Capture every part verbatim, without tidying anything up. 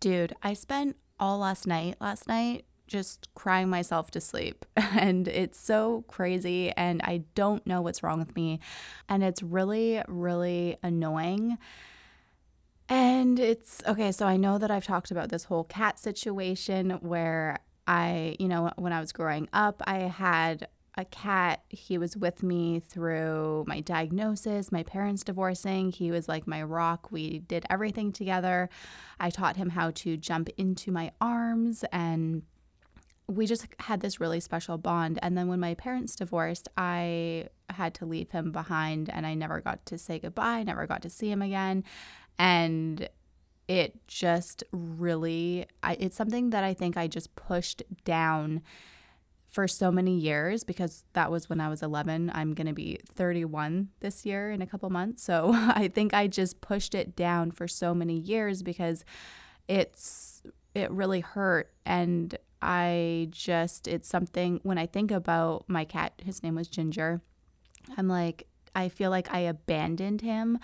Dude, I spent all last night, last night, just crying myself to sleep. And it's so crazy, and I don't know what's wrong with me. And it's really, really annoying. And it's, okay, so I know that I've talked about this whole cat situation where I, you know, when I was growing up, I had a cat. He was with me through my diagnosis, my parents divorcing. He was like my rock. We did everything together. I taught him how to jump into my arms, and we just had this really special bond. And then when my parents divorced, I had to leave him behind, and I never got to say goodbye, never got to see him again. And it just really, I, it's something that I think I just pushed down for so many years, because that was when I was eleven. I'm going to be thirty-one this year in a couple months. So I think I just pushed it down for so many years because it's, it really hurt. And I just, it's something, when I think about my cat, his name was Ginger, I'm like, I feel like I abandoned him.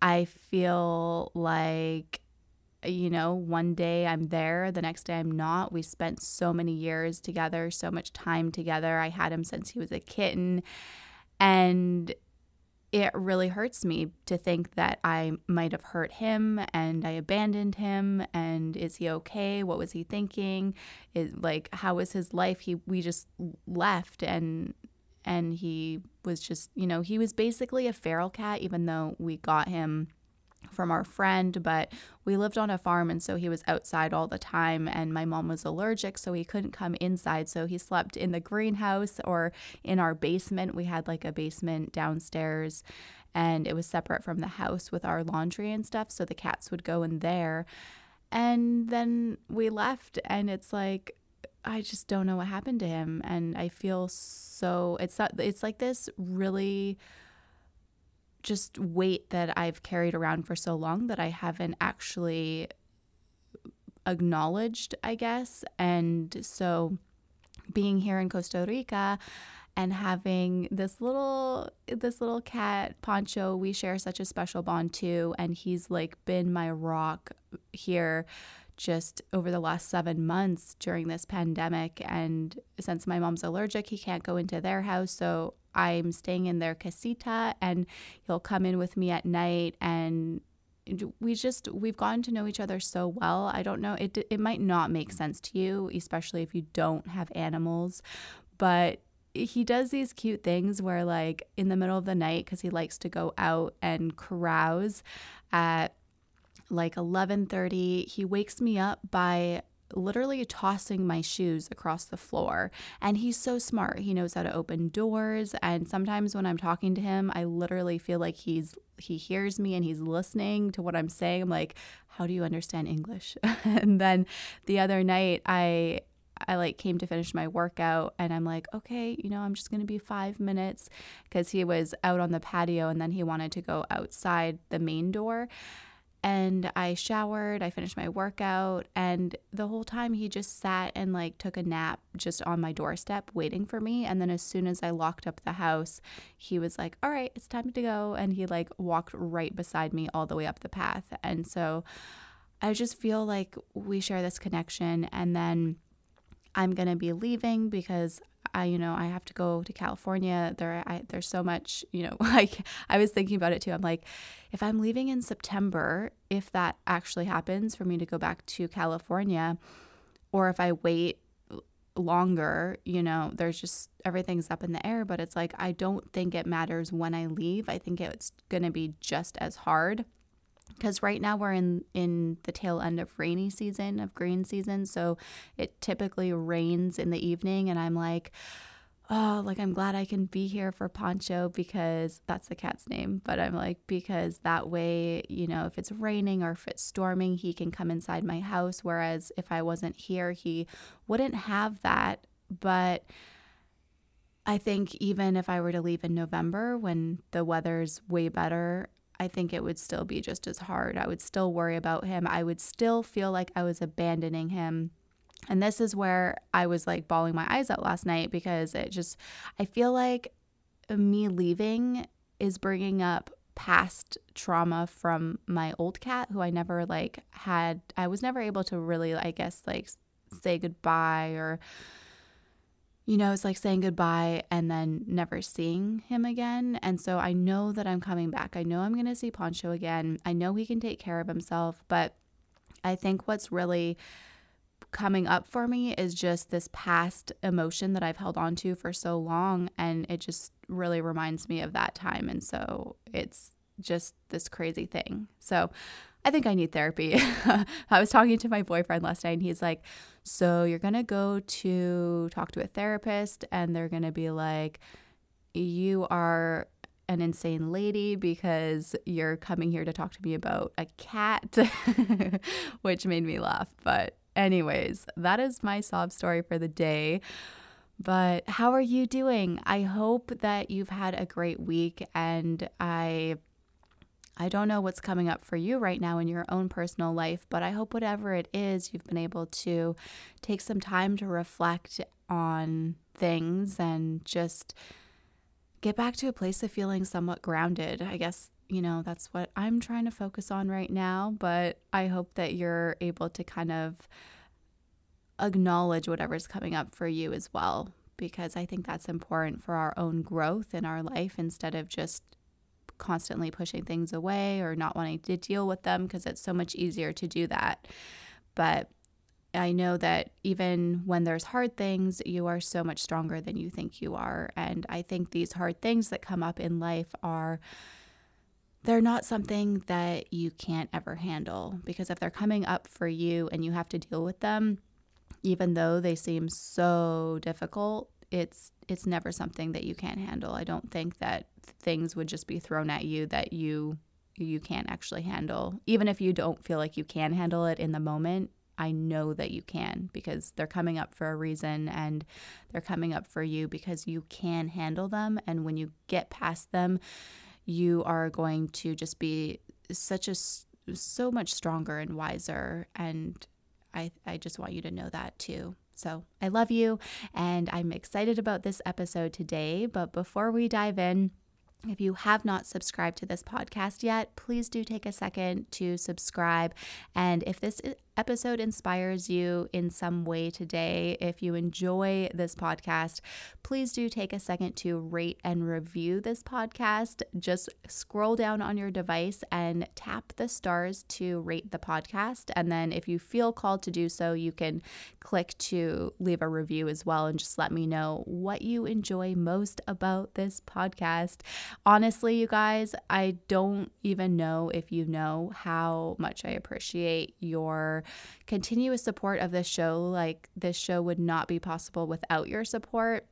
I feel like, you know, one day I'm there, the next day I'm not. We spent so many years together, so much time together. I had him since he was a kitten, and it really hurts me to think that I might have hurt him and I abandoned him. And is he okay? What was he thinking? Is, like, how was his life? He we just left, and and he was just, you know, he was basically a feral cat, even though we got him from our friend, but we lived on a farm, and so he was outside all the time, and my mom was allergic, so he couldn't come inside, so he slept in the greenhouse or in our basement. We had like a basement downstairs, and it was separate from the house with our laundry and stuff, so the cats would go in there. And then we left, and it's like, I just don't know what happened to him. And I feel so, it's not, it's like this really just weight that I've carried around for so long that I haven't actually acknowledged, I guess. And so being here in Costa Rica and having this little this little cat, Poncho, we share such a special bond too, and he's like been my rock here just over the last seven months during this pandemic. And since my mom's allergic, he can't go into their house, so I'm staying in their casita, and he'll come in with me at night, and we just, we've gotten to know each other so well. I don't know, it it might not make sense to you, especially if you don't have animals, but he does these cute things where, like, in the middle of the night, because he likes to go out and carouse at like eleven thirty, he wakes me up by literally tossing my shoes across the floor. And he's so smart. He knows how to open doors. And sometimes when I'm talking to him, I literally feel like he's he hears me and he's listening to what I'm saying. I'm like, how do you understand English? And then the other night, I I like came to finish my workout, and I'm like, okay, you know, I'm just going to be five minutes because he was out on the patio, and then he wanted to go outside the main door. And I showered, I finished my workout, and the whole time he just sat and like took a nap just on my doorstep waiting for me. And then as soon as I locked up the house, he was like, all right, it's time to go. And he like walked right beside me all the way up the path. And so I just feel like we share this connection. And then I'm going to be leaving because I, you know, I have to go to California. There, I, there's so much, you know, like I was thinking about it too. I'm like, if I'm leaving in September, if that actually happens for me to go back to California, or if I wait longer, you know, there's just, everything's up in the air. But it's like, I don't think it matters when I leave. I think it's going to be just as hard. Because right now we're in, in the tail end of rainy season, of green season, so it typically rains in the evening, and I'm like, oh, like I'm glad I can be here for Poncho, because that's the cat's name, but I'm like, because that way, you know, if it's raining or if it's storming, he can come inside my house, whereas if I wasn't here, he wouldn't have that. But I think even if I were to leave in November when the weather's way better, I think it would still be just as hard. I would still worry about him. I would still feel like I was abandoning him. And this is where I was like bawling my eyes out last night, because it just, I feel like me leaving is bringing up past trauma from my old cat who I never like had, I was never able to really, I guess, like say goodbye, or, you know, it's like saying goodbye and then never seeing him again. And so I know that I'm coming back. I know I'm going to see Poncho again. I know he can take care of himself, but I think what's really coming up for me is just this past emotion that I've held on to for so long, and it just really reminds me of that time. And so it's just this crazy thing. So I think I need therapy. I was talking to my boyfriend last night and he's like, so you're going to go to talk to a therapist and they're going to be like, you are an insane lady because you're coming here to talk to me about a cat, which made me laugh. But anyways, that is my sob story for the day. But how are you doing? I hope that you've had a great week, and I I don't know what's coming up for you right now in your own personal life, but I hope whatever it is, you've been able to take some time to reflect on things and just get back to a place of feeling somewhat grounded. I guess, you know, that's what I'm trying to focus on right now, but I hope that you're able to kind of acknowledge whatever's coming up for you as well, because I think that's important for our own growth in our life, instead of just constantly pushing things away or not wanting to deal with them, because it's so much easier to do that. But I know that even when there's hard things, you are so much stronger than you think you are. And I think these hard things that come up in life are, they're not something that you can't ever handle, because if they're coming up for you and you have to deal with them, even though they seem so difficult, it's it's never something that you can't handle. I don't think that things would just be thrown at you that you you can't actually handle. Even if you don't feel like you can handle it in the moment, I know that you can, because they're coming up for a reason, and they're coming up for you because you can handle them. And when you get past them, you are going to just be such a so much stronger and wiser, and I, I just want you to know that too. So I love you, and I'm excited about this episode today. But before we dive in, if you have not subscribed to this podcast yet, please do take a second to subscribe. And if this episode inspires you in some way today, if you enjoy this podcast, please do take a second to rate and review this podcast. Just scroll down on your device and tap the stars to rate the podcast. And then if you feel called to do so, you can click to leave a review as well, and just let me know what you enjoy most about this podcast. Honestly, you guys, I don't even know if you know how much I appreciate your continuous support of this show. Like, this show would not be possible without your support,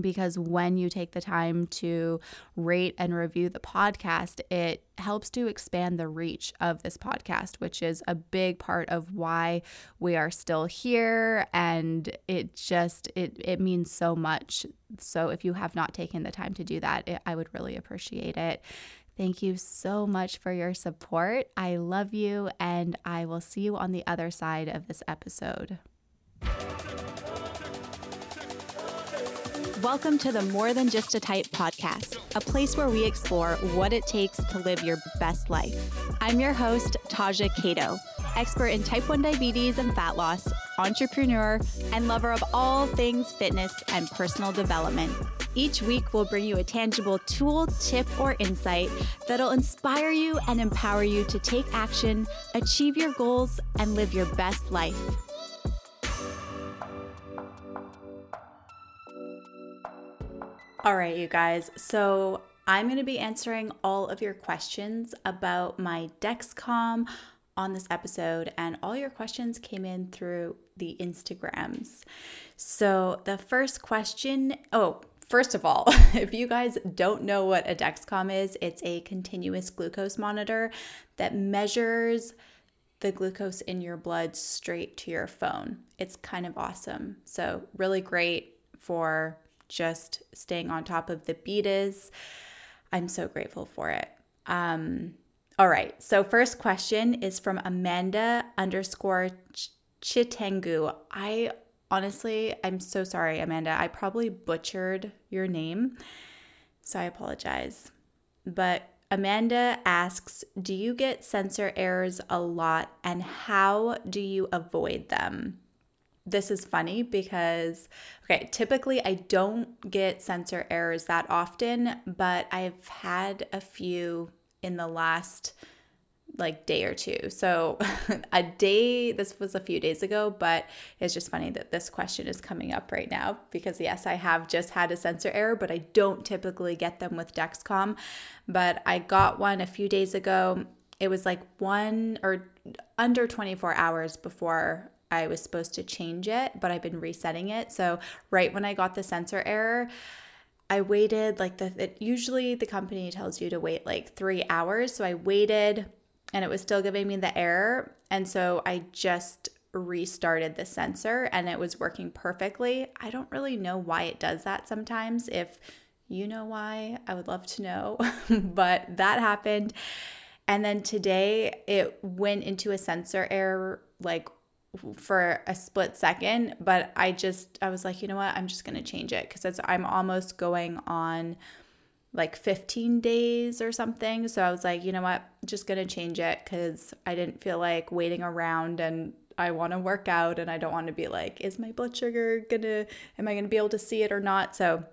because when you take the time to rate and review the podcast, it helps to expand the reach of this podcast, which is a big part of why we are still here. And it just, it it means so much. So if you have not taken the time to do that, it, I would really appreciate it. Thank you so much for your support. I love you, and I will see you on the other side of this episode. Welcome to the More Than Just a Type podcast, a place where we explore what it takes to live your best life. I'm your host, Taja Cato, expert in type one diabetes and fat loss, entrepreneur, and lover of all things fitness and personal development. Each week, we'll bring you a tangible tool, tip, or insight that'll inspire you and empower you to take action, achieve your goals, and live your best life. All right, you guys, so I'm going to be answering all of your questions about my Dexcom on this episode, and all your questions came in through the Instagrams. So the first question, oh, first of all, if you guys don't know what a Dexcom is, it's a continuous glucose monitor that measures the glucose in your blood straight to your phone. It's kind of awesome. So really great for just staying on top of the betas. I'm so grateful for it. Um, all right. So first question is from Amanda underscore Chitengu. I honestly, I'm so sorry, Amanda. I probably butchered your name, so I apologize. But Amanda asks, do you get sensor errors a lot and how do you avoid them? This is funny because, okay, typically I don't get sensor errors that often, but I've had a few in the last like day or two. So a day, this was a few days ago, but it's just funny that this question is coming up right now because yes, I have just had a sensor error, but I don't typically get them with Dexcom, but I got one a few days ago. It was like one or under twenty-four hours before I was supposed to change it, but I've been resetting it. So right when I got the sensor error, I waited like the, it, usually the company tells you to wait like three hours. So I waited and it was still giving me the error. And so I just restarted the sensor and it was working perfectly. I don't really know why it does that sometimes. If you know why, I would love to know, but that happened. And then today it went into a sensor error like for a split second, but I just, I was like, you know what, I'm just going to change it because it's, I'm almost going on like fifteen days or something. So I was like, you know what, just going to change it because I didn't feel like waiting around and I want to work out and I don't want to be like, is my blood sugar going to, am I going to be able to see it or not? So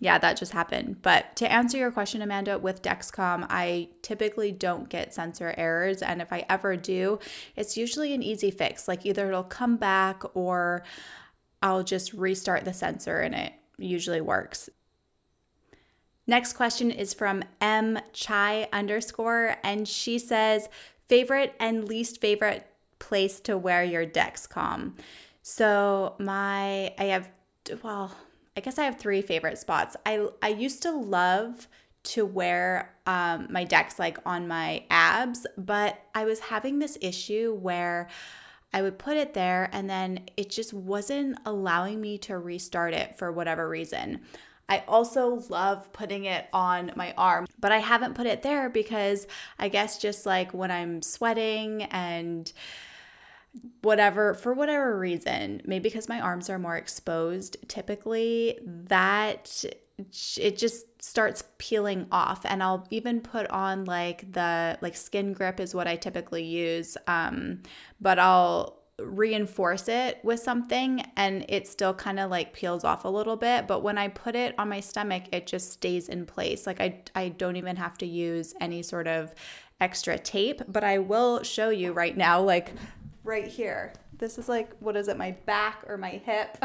yeah, that just happened. But to answer your question, Amanda, with Dexcom, I typically don't get sensor errors. And if I ever do, it's usually an easy fix. Like either it'll come back or I'll just restart the sensor and it usually works. Next question is from M Chai underscore, and she says, favorite and least favorite place to wear your Dexcom. So my, I have, well, I guess I have three favorite spots. I I used to love to wear um, my Dex like on my abs, but I was having this issue where I would put it there and then it just wasn't allowing me to restart it for whatever reason. I also love putting it on my arm, but I haven't put it there because I guess just like when I'm sweating and whatever, for whatever reason, maybe because my arms are more exposed, typically that it just starts peeling off. And I'll even put on like the, like Skin Grip is what I typically use. Um, but I'll reinforce it with something and it still kind of like peels off a little bit. But when I put it on my stomach, it just stays in place. Like I, I don't even have to use any sort of extra tape, but I will show you right now, like right here. This is like, what is it, my back or my hip?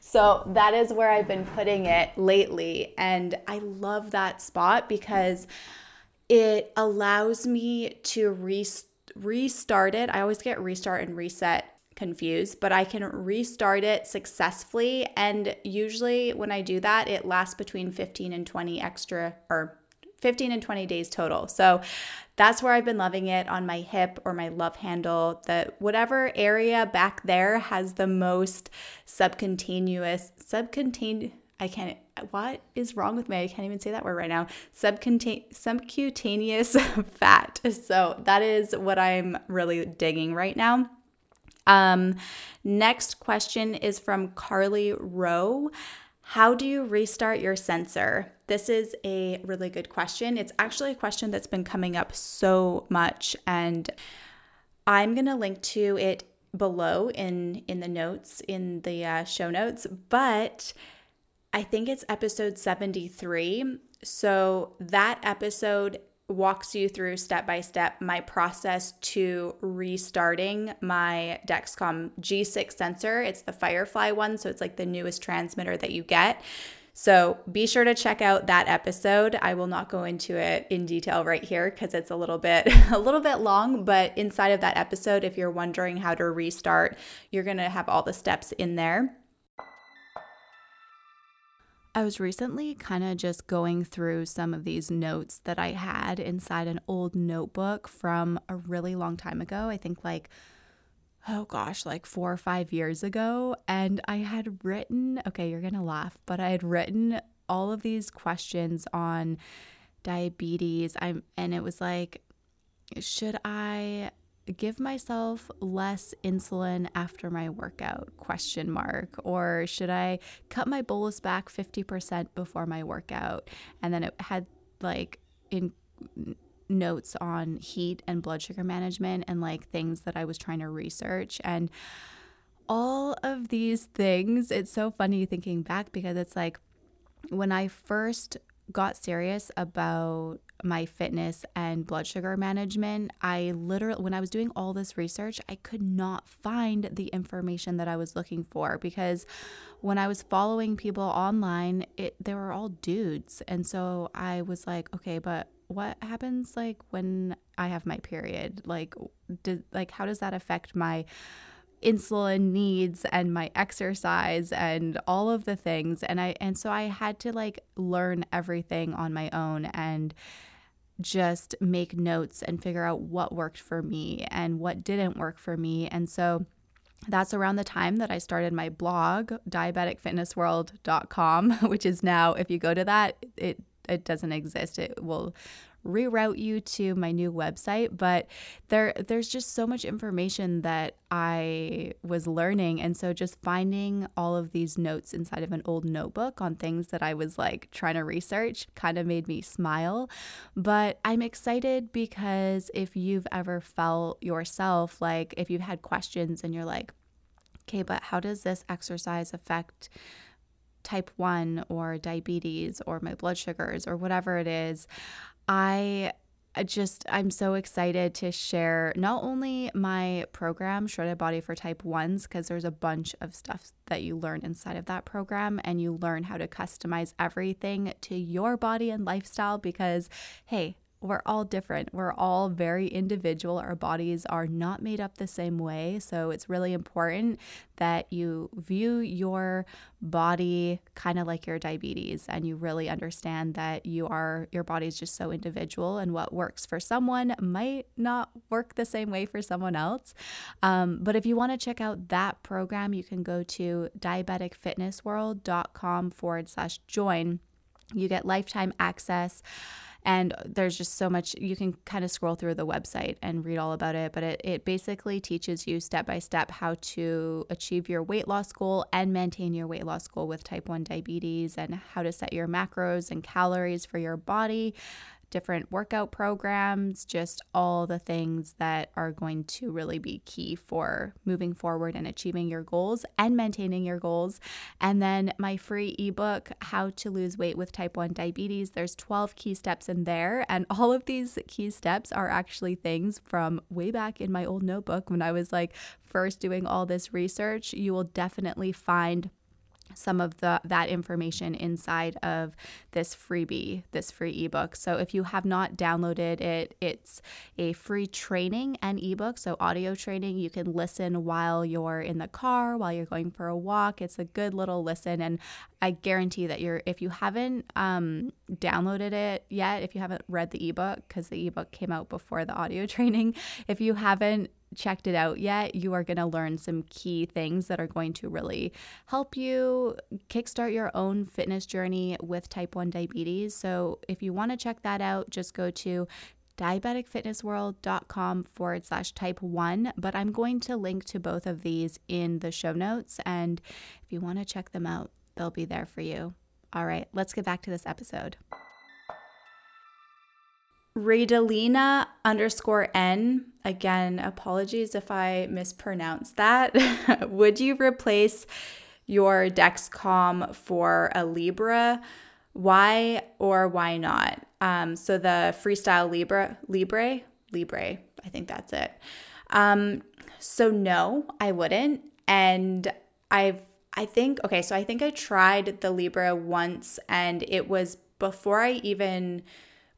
So that is where I've been putting it lately. And I love that spot because it allows me to restart Restart it. I always get restart and reset confused, but I can restart it successfully. And usually when I do that, it lasts between fifteen and twenty extra or fifteen and twenty days total. So that's where I've been loving it, on my hip or my love handle, the whatever area back there has the most subcutaneous, subcutaneous, I can't, what is wrong with me? I can't even say that word right now. Subcutaneous, subcutaneous fat. So that is what I'm really digging right now. Um, next question is from Carly Rowe. How do you restart your sensor? This is a really good question. It's actually a question that's been coming up so much, and I'm going to link to it below in, in the notes, in the uh, show notes, but I think it's episode seventy-three. So that episode walks you through step-by-step my process to restarting my Dexcom G six sensor. It's the Firefly one, so it's like the newest transmitter that you get. So be sure to check out that episode. I will not go into it in detail right here because it's a little bit a little bit long, but inside of that episode, if you're wondering how to restart, you're going to have all the steps in there. I was recently kind of just going through some of these notes that I had inside an old notebook from a really long time ago. I think like, oh gosh, like four or five years ago. And I had written, okay, you're going to laugh, but I had written all of these questions on diabetes. I'm, and it was like, should I give myself less insulin after my workout question mark, or should I cut my bolus back fifty percent before my workout? And then it had like in notes on heat and blood sugar management and like things that I was trying to research. And all of these things, it's so funny thinking back, because it's like when I first got serious about my fitness and blood sugar management, I literally, when I was doing all this research, I could not find the information that I was looking for, because when I was following people online, it they were all dudes. And so I was like, okay, but what happens like when I have my period? Like, did, like how does that affect my insulin needs and my exercise and all of the things? And I and so I had to like learn everything on my own and just make notes and figure out what worked for me and what didn't work for me. And so that's around the time that I started my blog, diabetic fitness world dot com, which is now, if you go to that, it it doesn't exist. It will reroute you to my new website, but there there's just so much information that I was learning. And so just finding all of these notes inside of an old notebook on things that I was like trying to research kind of made me smile. But I'm excited, because if you've ever felt yourself, like if you've had questions and you're like, okay, but how does this exercise affect type one or diabetes or my blood sugars or whatever it is, I just, I'm so excited to share not only my program, Shredded Body for Type Ones, because there's a bunch of stuff that you learn inside of that program, and you learn how to customize everything to your body and lifestyle, because, hey, we're all different. We're all very individual. Our bodies are not made up the same way. So it's really important that you view your body kind of like your diabetes, and you really understand that you are, your body is just so individual, and what works for someone might not work the same way for someone else. Um, but if you want to check out that program, you can go to diabetic fitness world dot com forward slash join. You get lifetime access. And there's just so much, you can kind of scroll through the website and read all about it, but it, it basically teaches you step by step how to achieve your weight loss goal and maintain your weight loss goal with type one diabetes, and how to set your macros and calories for your body, different workout programs, just all the things that are going to really be key for moving forward and achieving your goals and maintaining your goals. And then my free ebook, How to Lose Weight with Type one Diabetes, there's twelve key steps in there. And all of these key steps are actually things from way back in my old notebook when I was like first doing all this research. You will definitely find some of the that information inside of this freebie, this free ebook. So if you have not downloaded it, it's a free training and ebook. So audio training, you can listen while you're in the car, while you're going for a walk. It's a good little listen. And I guarantee that you're, if you haven't um, downloaded it yet, if you haven't read the ebook, because the ebook came out before the audio training, if you haven't checked it out yet, you are going to learn some key things that are going to really help you kickstart your own fitness journey with type one diabetes. So if you want to check that out, just go to diabetic fitness world dot com forward slash type one. But I'm going to link to both of these in the show notes. And if you want to check them out, they'll be there for you. All right, let's get back to this episode. Radalina underscore N, again, apologies if I mispronounced that. Would you replace your Dexcom for a Libra? Why or why not? Um, so the Freestyle Libra, Libre, Libre, I think that's it. Um, so no, I wouldn't. And I've, I think, okay, so I think I tried the Libra once, and it was before I even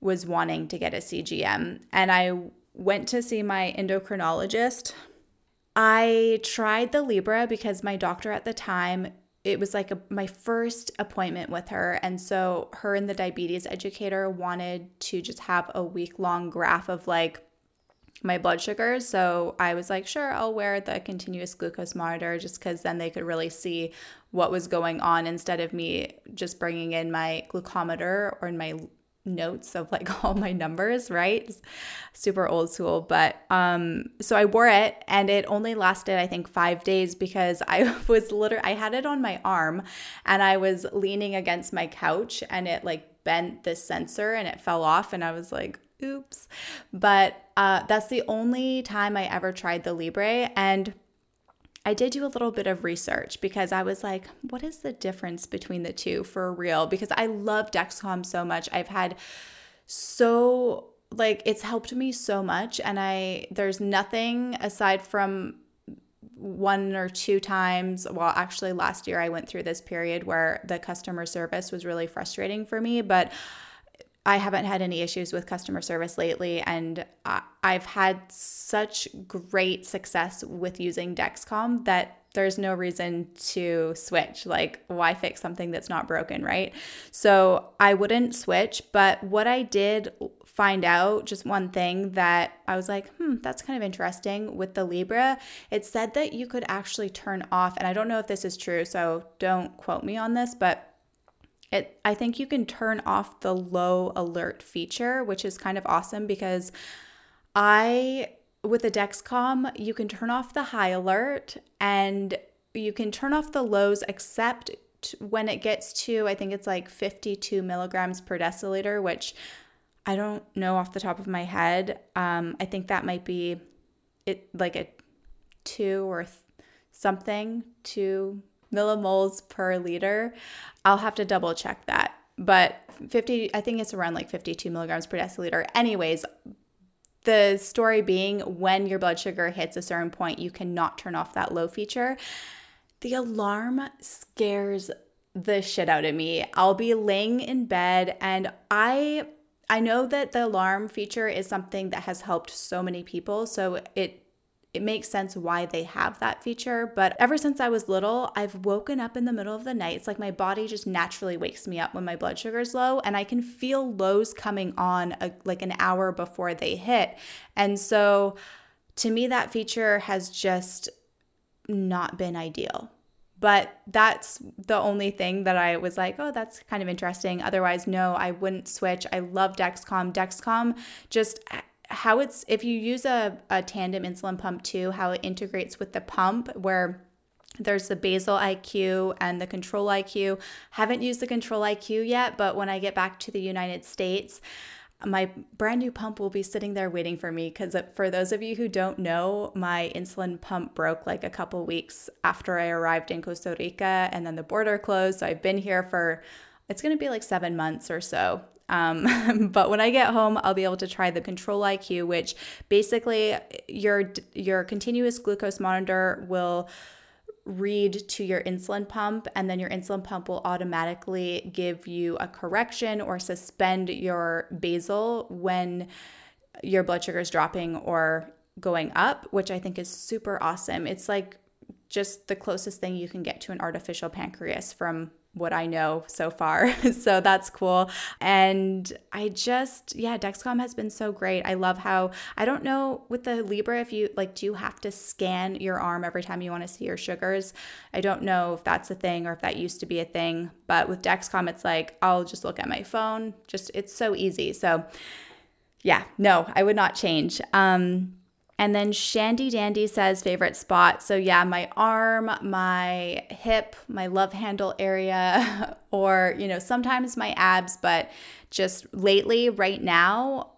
was wanting to get a C G M, and I went to see my endocrinologist. I tried the Libra because my doctor at the time, it was like a, my first appointment with her, and so her and the diabetes educator wanted to just have a week-long graph of like my blood sugars. So I was like, sure, I'll wear the continuous glucose monitor, just because then they could really see what was going on, instead of me just bringing in my glucometer or in my notes of like all my numbers, right? It's super old school. But um, so I wore it, and it only lasted, I think, five days because I was literally, I had it on my arm and I was leaning against my couch, and it like bent the sensor and it fell off. And I was like, Oops. But uh, that's the only time I ever tried the Libre. And I did do a little bit of research because I was like, what is the difference between the two for real? Because I love Dexcom so much. I've had so, like, it's helped me so much. And I, there's nothing aside from one or two times. Well, actually last year I went through this period where the customer service was really frustrating for me, but I haven't had any issues with customer service lately, and I've had such great success with using Dexcom that there's no reason to switch. Like, why fix something that's not broken, right? So I wouldn't switch, but what I did find out, just one thing that I was like, hmm, that's kind of interesting with the Libra. It said that you could actually turn off, and I don't know if this is true, so don't quote me on this, but It, I think you can turn off the low alert feature, which is kind of awesome because I, with the Dexcom, you can turn off the high alert and you can turn off the lows except when it gets to, I think it's like fifty-two milligrams per deciliter, which I don't know off the top of my head. Um, I think that might be it, like a two or th- something, two millimoles per liter. I'll have to double check that. But fifty, I think it's around like fifty-two milligrams per deciliter. Anyways, the story being, when your blood sugar hits a certain point, you cannot turn off that low feature. The alarm scares the shit out of me. I'll be laying in bed, and I I know that the alarm feature is something that has helped so many people. So it It makes sense why they have that feature, but ever since I was little, I've woken up in the middle of the night. It's like my body just naturally wakes me up when my blood sugar is low, and I can feel lows coming on a, like an hour before they hit. And so to me, that feature has just not been ideal. But that's the only thing that I was like, oh, that's kind of interesting. Otherwise, no, I wouldn't switch. I love Dexcom. Dexcom just... how it's, if you use a, a Tandem insulin pump too, how it integrates with the pump where there's the basal I Q and the Control I Q. Haven't used the Control I Q yet, but when I get back to the United States, my brand new pump will be sitting there waiting for me, because for those of you who don't know, my insulin pump broke like a couple weeks after I arrived in Costa Rica, and then the border closed. So I've been here for, it's going to be like seven months or so. Um, but when I get home, I'll be able to try the Control I Q, which basically your your continuous glucose monitor will read to your insulin pump, and then your insulin pump will automatically give you a correction or suspend your basal when your blood sugar is dropping or going up, which I think is super awesome. It's like just the closest thing you can get to an artificial pancreas from what I know so far. So that's cool. And I just, yeah, Dexcom has been so great. I love how, I don't know with the Libra, if you like, do you have to scan your arm every time you want to see your sugars? I don't know if that's a thing or if that used to be a thing, but with Dexcom, it's like, I'll just look at my phone. Just, it's so easy. So yeah, no, I would not change. Um, And then Shandy Dandy says favorite spot. So yeah, my arm, my hip, my love handle area, or, you know, sometimes my abs, but just lately right now,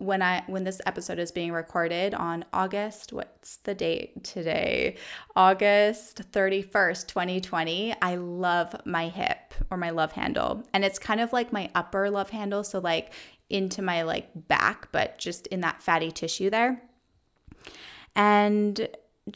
when I, when this episode is being recorded on August, what's the date today? August thirty-first, twenty twenty. I love my hip or my love handle. And it's kind of like my upper love handle. So like into my like back, but just in that fatty tissue there. And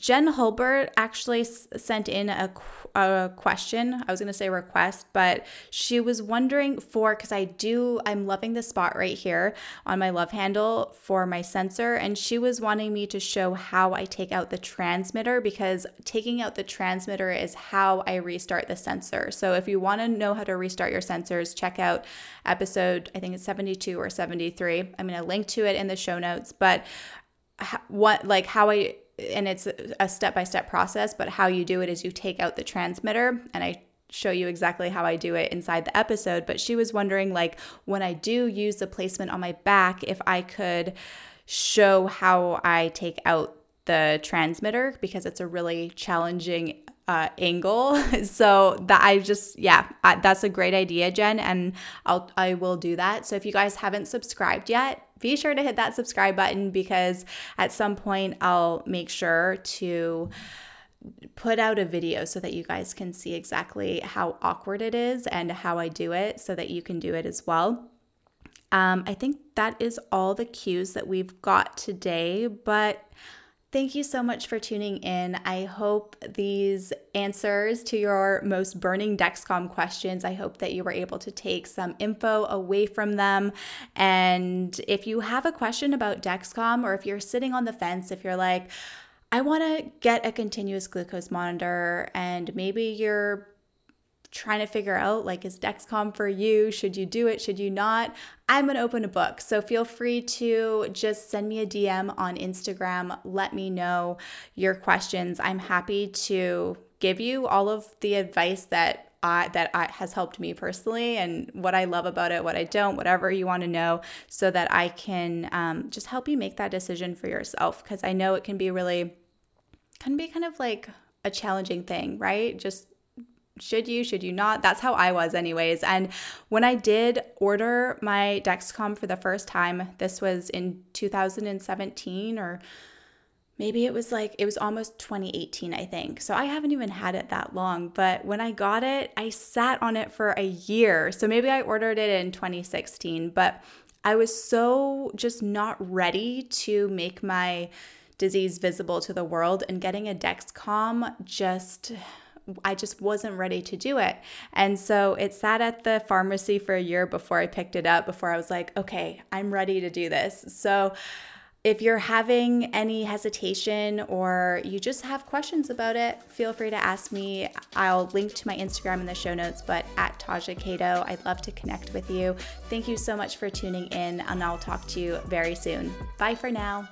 Jen Hulbert actually s- sent in a, qu- a question. I was going to say request, but she was wondering for, because I do, I'm loving this spot right here on my love handle for my sensor. And she was wanting me to show how I take out the transmitter, because taking out the transmitter is how I restart the sensor. So if you want to know how to restart your sensors, check out episode, I think it's seventy-two or seventy-three. I'm going to link to it in the show notes, but what, like how I, and it's a step-by-step process, but how you do it is you take out the transmitter, and I show you exactly how I do it inside the episode. But she was wondering, like, when I do use the placement on my back, if I could show how I take out the transmitter, because it's a really challenging uh, angle. So that I just, yeah, I, that's a great idea, Jen, and I'll, I will do that. So if you guys haven't subscribed yet, be sure to hit that subscribe button, because at some point I'll make sure to put out a video so that you guys can see exactly how awkward it is and how I do it so that you can do it as well. Um, I think that is all the cues that we've got today, but thank you so much for tuning in. I hope these answers to your most burning Dexcom questions, I hope that you were able to take some info away from them. And if you have a question about Dexcom, or if you're sitting on the fence, if you're like, I want to get a continuous glucose monitor, and maybe you're trying to figure out, like, is Dexcom for you? Should you do it? Should you not? I'm going to open a book. So feel free to just send me a D M on Instagram. Let me know your questions. I'm happy to give you all of the advice that I, that I, has helped me personally, and what I love about it, what I don't, whatever you want to know, so that I can um, just help you make that decision for yourself. Because I know it can be really, can be kind of like a challenging thing, right? Just should you, should you not? That's how I was anyways. And when I did order my Dexcom for the first time, this was in two thousand seventeen, or maybe it was like, it was almost twenty eighteen, I think. So I haven't even had it that long, but when I got it, I sat on it for a year. So maybe I ordered it in twenty sixteen, but I was so just not ready to make my disease visible to the world, and getting a Dexcom just... I just wasn't ready to do it. And so it sat at the pharmacy for a year before I picked it up, before I was like, okay, I'm ready to do this. So if you're having any hesitation, or you just have questions about it, feel free to ask me. I'll link to my Instagram in the show notes, but at Taja Cato, I'd love to connect with you. Thank you so much for tuning in, and I'll talk to you very soon. Bye for now.